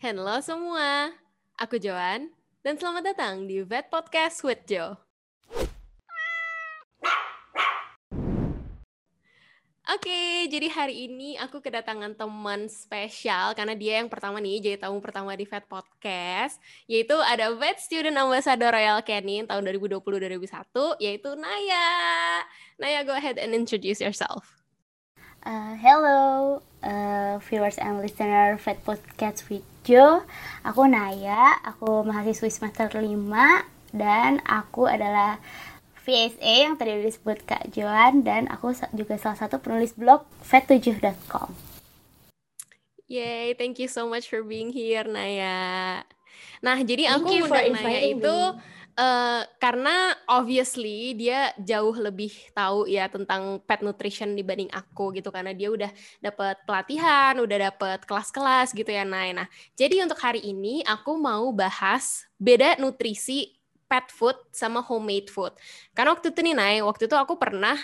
Hello semua, aku Joan dan selamat datang di Vet Podcast with Jo. Oke, jadi hari ini aku kedatangan teman spesial karena dia yang pertama nih jadi tamu pertama di Vet Podcast, yaitu ada Vet Student Ambassador Royal Canin tahun 2020-2021, yaitu Naya. Naya, go ahead and introduce yourself. Hello, viewers and listener Vet Podcast with Jo. Aku Naya, aku mahasiswi semester 5 dan aku adalah VSA yang tadi disebut Kak Joan, dan aku juga salah satu penulis blog Fet7.com. Yay, thank you so much for being here, Naya. Nah, jadi aku undang Naya itu karena obviously dia jauh lebih tahu ya tentang pet nutrition dibanding aku gitu, karena dia udah dapat pelatihan, udah dapat kelas-kelas gitu ya, Naya. Nah, jadi untuk hari ini aku mau bahas beda nutrisi pet food sama homemade food. Karena waktu itu nih, Nay, waktu itu aku pernah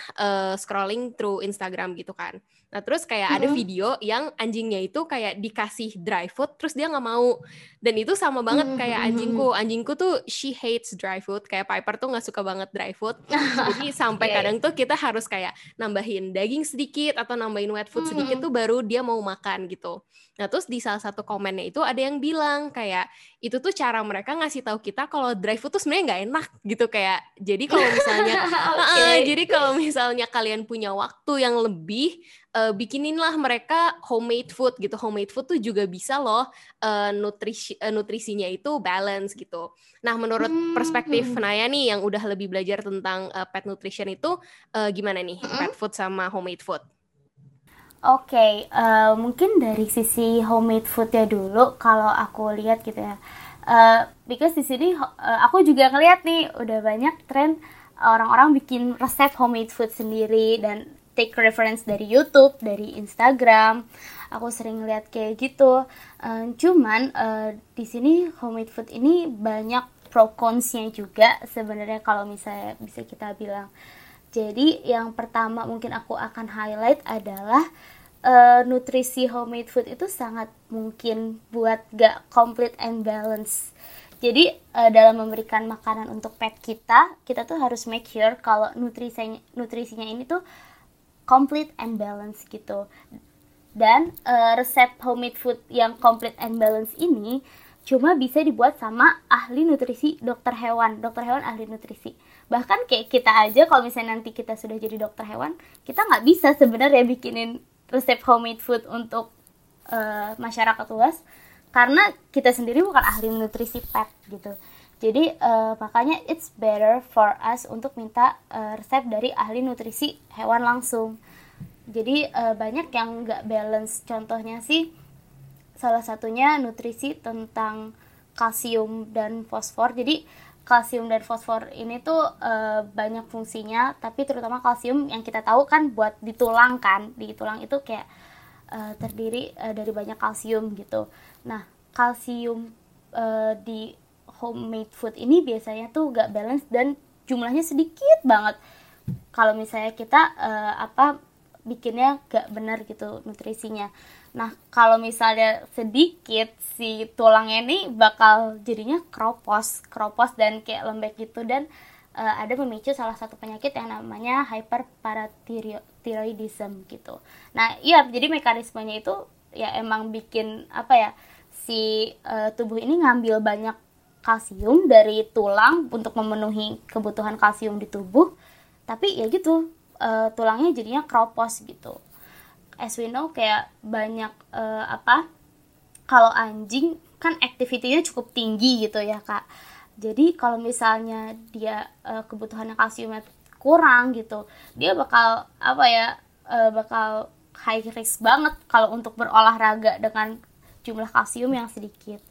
scrolling through Instagram gitu kan. Nah, terus kayak ada video yang anjingnya itu kayak dikasih dry food, terus dia nggak mau. Dan itu sama banget kayak anjingku. Anjingku tuh, she hates dry food. Kayak Piper tuh nggak suka banget dry food. Jadi sampai kadang tuh kita harus kayak nambahin daging sedikit atau nambahin wet food sedikit tuh baru dia mau makan gitu. Nah, terus di salah satu komennya itu ada yang bilang kayak, itu tuh cara mereka ngasih tahu kita kalau dry food tuh sebenarnya nggak enak gitu, kayak jadi kalau misalnya jadi kalau misalnya kalian punya waktu yang lebih, bikininlah mereka homemade food gitu. Homemade food tuh juga bisa loh nutrisinya itu balance gitu. Nah, menurut perspektif Naya nih yang udah lebih belajar tentang pet nutrition itu, gimana nih pet food sama homemade food? Oke, mungkin dari sisi homemade foodnya dulu kalau aku lihat gitu ya. Because di sini aku juga ngeliat nih udah banyak tren orang-orang bikin resep homemade food sendiri dan take reference dari YouTube, dari Instagram. Aku sering ngeliat kayak gitu. Cuman di sini homemade food ini banyak pro cons-nya juga sebenarnya kalau misalnya bisa kita bilang. Jadi yang pertama mungkin aku akan highlight adalah nutrisi homemade food itu sangat mungkin buat gak complete and balance. Jadi dalam memberikan makanan untuk pet kita, kita tuh harus make sure kalau nutrisinya ini tuh complete and balance gitu. Dan resep homemade food yang complete and balance ini cuma bisa dibuat sama ahli nutrisi, dokter hewan ahli nutrisi. Bahkan kayak kita aja kalau misalnya nanti kita sudah jadi dokter hewan, kita gak bisa sebenarnya bikinin resep homemade food untuk masyarakat luas karena kita sendiri bukan ahli nutrisi pet gitu. Jadi makanya it's better for us untuk minta resep dari ahli nutrisi hewan langsung. Jadi banyak yang nggak balance. Contohnya sih salah satunya nutrisi tentang kalsium dan fosfor. Jadi kalsium dan fosfor ini tuh banyak fungsinya, tapi terutama kalsium yang kita tahu kan buat di tulang kan. Di tulang itu kayak terdiri dari banyak kalsium gitu. Nah, kalsium di homemade food ini biasanya tuh gak balance dan jumlahnya sedikit banget. Kalau misalnya kita bikinnya gak benar gitu nutrisinya. Nah, kalau misalnya sedikit, si tulangnya ini bakal jadinya kropos dan kayak lembek gitu, dan ada memicu salah satu penyakit yang namanya hyperparathyroidism gitu. Nah, iya, jadi mekanismenya itu ya emang bikin tubuh ini ngambil banyak kalsium dari tulang untuk memenuhi kebutuhan kalsium di tubuh, tapi ya gitu tulangnya jadinya kropos gitu. As we know kayak banyak kalau anjing kan activity-nya cukup tinggi gitu ya Kak. Jadi kalau misalnya dia kebutuhan kalsiumnya kurang gitu, dia bakal bakal high risk banget kalau untuk berolahraga dengan jumlah kalsium yang sedikit.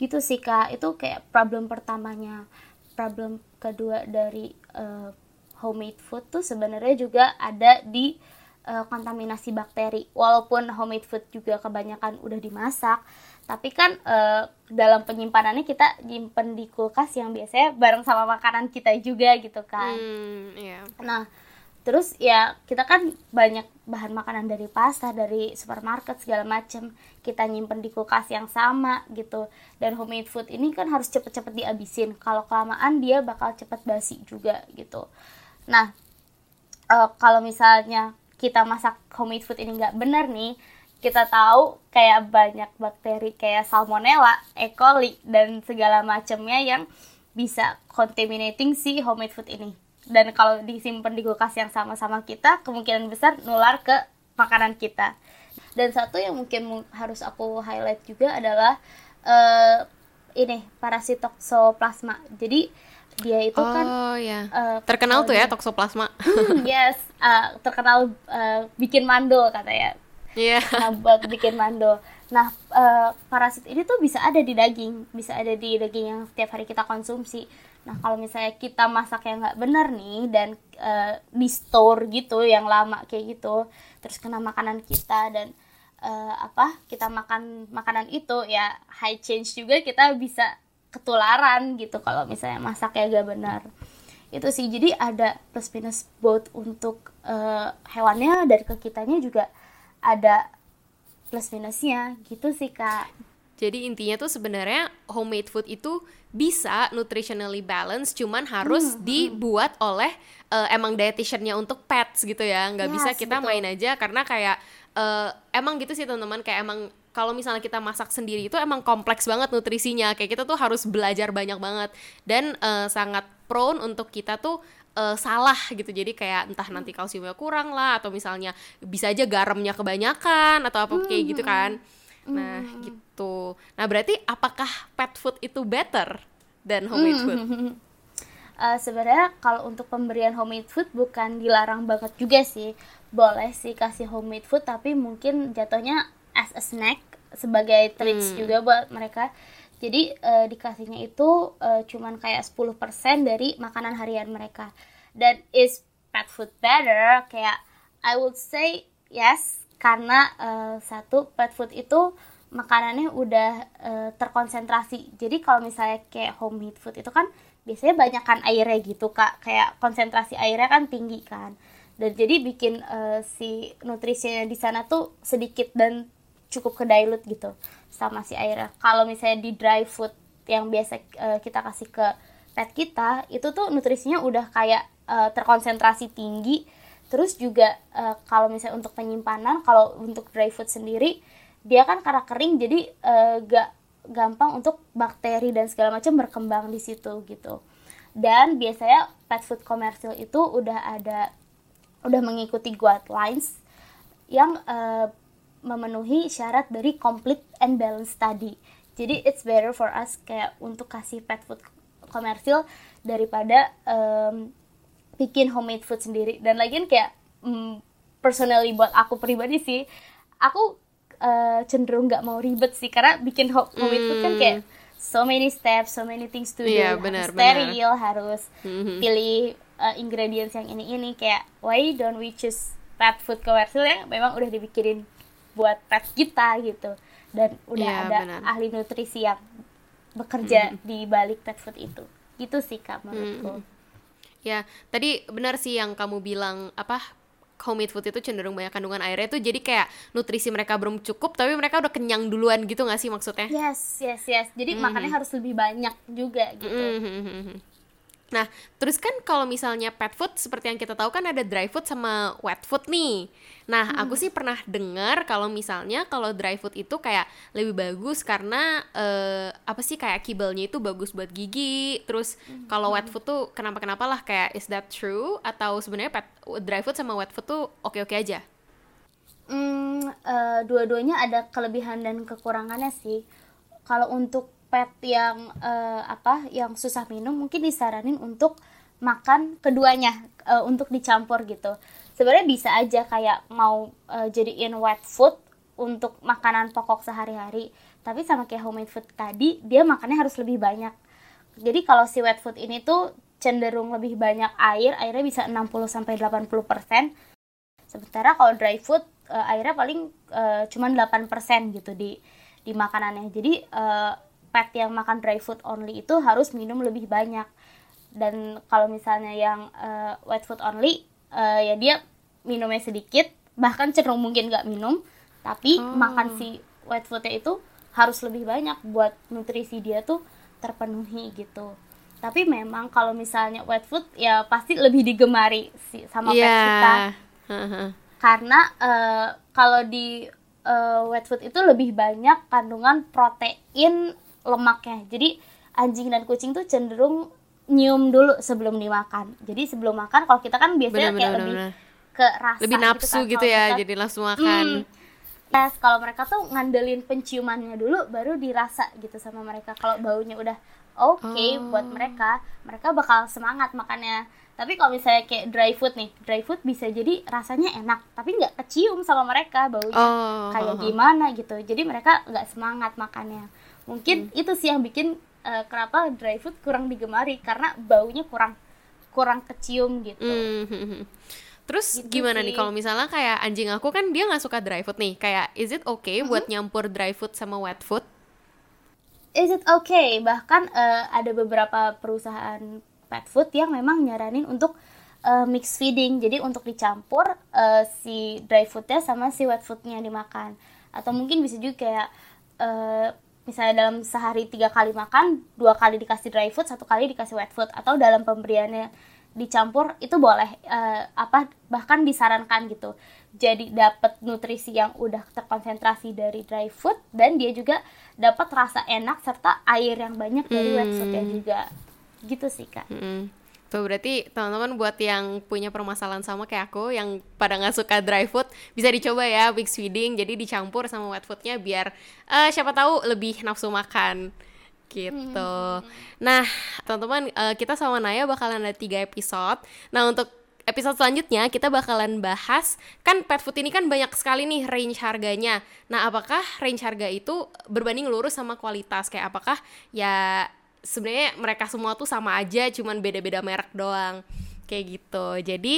Gitu sih Kak, itu kayak problem pertamanya. Problem kedua dari homemade food tuh sebenarnya juga ada di kontaminasi bakteri. Walaupun homemade food juga kebanyakan udah dimasak, tapi kan dalam penyimpanannya kita nyimpen di kulkas yang biasanya bareng sama makanan kita juga gitu kan. Nah, Terus ya kita kan banyak bahan makanan dari pasar, dari supermarket segala macem, kita nyimpen di kulkas yang sama gitu. Dan homemade food ini kan harus cepet-cepet dihabisin, kalau kelamaan dia bakal cepet basi juga gitu. Nah kalau misalnya kita masak homemade food ini nggak benar nih, kita tahu kayak banyak bakteri kayak salmonella, E coli dan segala macemnya yang bisa contaminating si homemade food ini. Dan kalau disimpan di kulkas yang sama-sama kita, kemungkinan besar nular ke makanan kita. Dan satu yang mungkin harus aku highlight juga adalah ini parasit toxoplasma. Jadi dia itu terkenal tuh ya toxoplasma. Terkenal bikin mandul katanya. Iya. Yeah. Buat bikin mandul. Nah, parasit ini tuh bisa ada di daging yang setiap hari kita konsumsi. Nah, kalau misalnya kita masak yang nggak benar nih dan di store gitu yang lama kayak gitu, terus kena makanan kita dan kita makan makanan itu ya high change juga kita bisa ketularan gitu kalau misalnya masaknya nggak benar. Itu sih, jadi ada plus minus both untuk hewannya dan ke kitanya juga ada plus minusnya gitu sih Kak. Jadi intinya tuh sebenarnya homemade food itu bisa nutritionally balance, cuman harus dibuat oleh emang dietitiannya untuk pets gitu ya. Nggak bisa kita betul. Main aja karena kayak emang gitu sih teman-teman, kayak emang kalau misalnya kita masak sendiri itu emang kompleks banget nutrisinya. Kayak kita tuh harus belajar banyak banget dan sangat prone untuk kita tuh salah gitu. Jadi kayak entah nanti kalsiumnya kurang lah, atau misalnya bisa aja garamnya kebanyakan atau apa kayak gitu kan. Nah gitu. Nah berarti apakah pet food itu better than homemade food? Sebenarnya kalau untuk pemberian homemade food bukan dilarang banget juga sih. Boleh sih kasih homemade food, tapi mungkin jatuhnya as a snack, sebagai treats juga buat mereka. Jadi dikasihnya itu cuman kayak 10% dari makanan harian mereka. Dan is pet food better? Kayak I would say yes, karena satu, pet food itu makanannya udah terkonsentrasi. Jadi kalau misalnya kayak homemade food itu kan biasanya banyak kan airnya gitu Kak, kayak konsentrasi airnya kan tinggi kan. Dan jadi bikin si nutrisinya di sana tuh sedikit dan cukup kedilute gitu sama si airnya. Kalau misalnya di dry food yang biasa kita kasih ke pet kita, itu tuh nutrisinya udah kayak terkonsentrasi tinggi. Terus juga kalau misalnya untuk penyimpanan, kalau untuk dry food sendiri dia kan karena kering, jadi gak gampang untuk bakteri dan segala macam berkembang di situ gitu. Dan biasanya pet food komersil itu udah mengikuti guidelines yang memenuhi syarat dari complete and balanced tadi. Jadi it's better for us kayak untuk kasih pet food komersil daripada bikin homemade food sendiri. Dan lagian kayak personally buat aku pribadi sih, aku cenderung nggak mau ribet sih, karena bikin homemade food kan kayak so many steps, so many things to do, harus steril, harus pilih ingredients yang ini kayak why don't we choose pet food komersil yang memang udah dipikirin buat pet kita gitu, dan udah ada ahli nutrisi yang bekerja di balik pet food itu. Gitu sih Kak menurutku. Ya, tadi benar sih yang kamu bilang homemade food itu cenderung banyak kandungan airnya tuh, jadi kayak nutrisi mereka belum cukup tapi mereka udah kenyang duluan gitu nggak sih maksudnya? Yes. Jadi makannya harus lebih banyak juga gitu. Nah, terus kan kalau misalnya pet food seperti yang kita tahu kan ada dry food sama wet food nih. Nah, aku sih pernah dengar kalau misalnya kalau dry food itu kayak lebih bagus karena kayak kibelnya itu bagus buat gigi. Terus kalau wet food tuh kenapa-kenapa lah, kayak is that true? Atau sebenarnya dry food sama wet food tuh oke-oke aja? Dua-duanya ada kelebihan dan kekurangannya sih. Kalau untuk pet yang yang susah minum mungkin disaranin untuk makan keduanya, untuk dicampur gitu. Sebenarnya bisa aja kayak mau jadiin wet food untuk makanan pokok sehari-hari, tapi sama kayak homemade food tadi dia makannya harus lebih banyak. Jadi kalau si wet food ini tuh cenderung lebih banyak airnya bisa 60-80%. Sementara kalau dry food airnya paling cuma 8% gitu di makanannya. Jadi pet yang makan dry food only itu harus minum lebih banyak. Dan kalau misalnya yang wet food only ya dia minumnya sedikit, bahkan cenderung mungkin nggak minum, tapi makan si wet foodnya itu harus lebih banyak buat nutrisi dia tuh terpenuhi gitu. Tapi memang kalau misalnya wet food ya pasti lebih digemari sih sama pet kita. Karena kalau di wet food itu lebih banyak kandungan protein lemaknya. Jadi anjing dan kucing tuh cenderung nyium dulu sebelum dimakan. Jadi sebelum makan kalau kita kan biasanya lebih ke rasa, lebih nafsu gitu ya, kita, jadi langsung makan. Kalau mereka tuh ngandelin penciumannya dulu baru dirasa gitu sama mereka. Kalau baunya udah oke buat mereka, mereka bakal semangat makannya. Tapi kalau misalnya kayak dry food nih, dry food bisa jadi rasanya enak tapi nggak kecium sama mereka baunya kayak gimana gitu, jadi mereka nggak semangat makannya. Mungkin itu sih yang bikin kenapa dry food kurang digemari, karena baunya kurang kecium gitu. Terus gitu gimana sih nih kalau misalnya kayak anjing aku kan dia nggak suka dry food nih, kayak is it okay buat nyampur dry food sama wet food? Is it okay? Bahkan ada beberapa perusahaan pet food yang memang nyaranin untuk mix feeding. Jadi untuk dicampur si dry foodnya sama si wet foodnya dimakan. Atau mungkin bisa juga kayak misalnya dalam sehari 3 kali makan, 2 kali dikasih dry food, 1 kali dikasih wet food. Atau dalam pemberiannya dicampur itu boleh, bahkan disarankan gitu. Jadi dapat nutrisi yang udah terkonsentrasi dari dry food, dan dia juga dapat rasa enak serta air yang banyak dari wet foodnya juga. Gitu sih Kak. Tuh berarti teman-teman buat yang punya permasalahan sama kayak aku yang pada nggak suka dry food bisa dicoba ya mix feeding, jadi dicampur sama wet foodnya biar siapa tahu lebih nafsu makan gitu. Nah teman-teman, kita sama Naya bakalan ada 3 episode. Nah untuk episode selanjutnya kita bakalan bahas, kan pet food ini kan banyak sekali nih range harganya. Nah apakah range harga itu berbanding lurus sama kualitas, kayak apakah ya sebenarnya mereka semua tuh sama aja cuman beda-beda merek doang kayak gitu. Jadi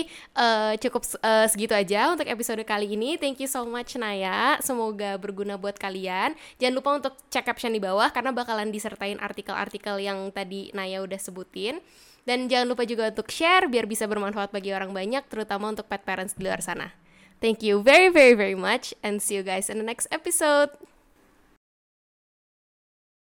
cukup segitu aja untuk episode kali ini. Thank you so much Naya, semoga berguna buat kalian. Jangan lupa untuk cek caption di bawah karena bakalan disertain artikel-artikel yang tadi Naya udah sebutin. Dan jangan lupa juga untuk share biar bisa bermanfaat bagi orang banyak, terutama untuk pet parents di luar sana. Thank you very, very, very much and see you guys in the next episode.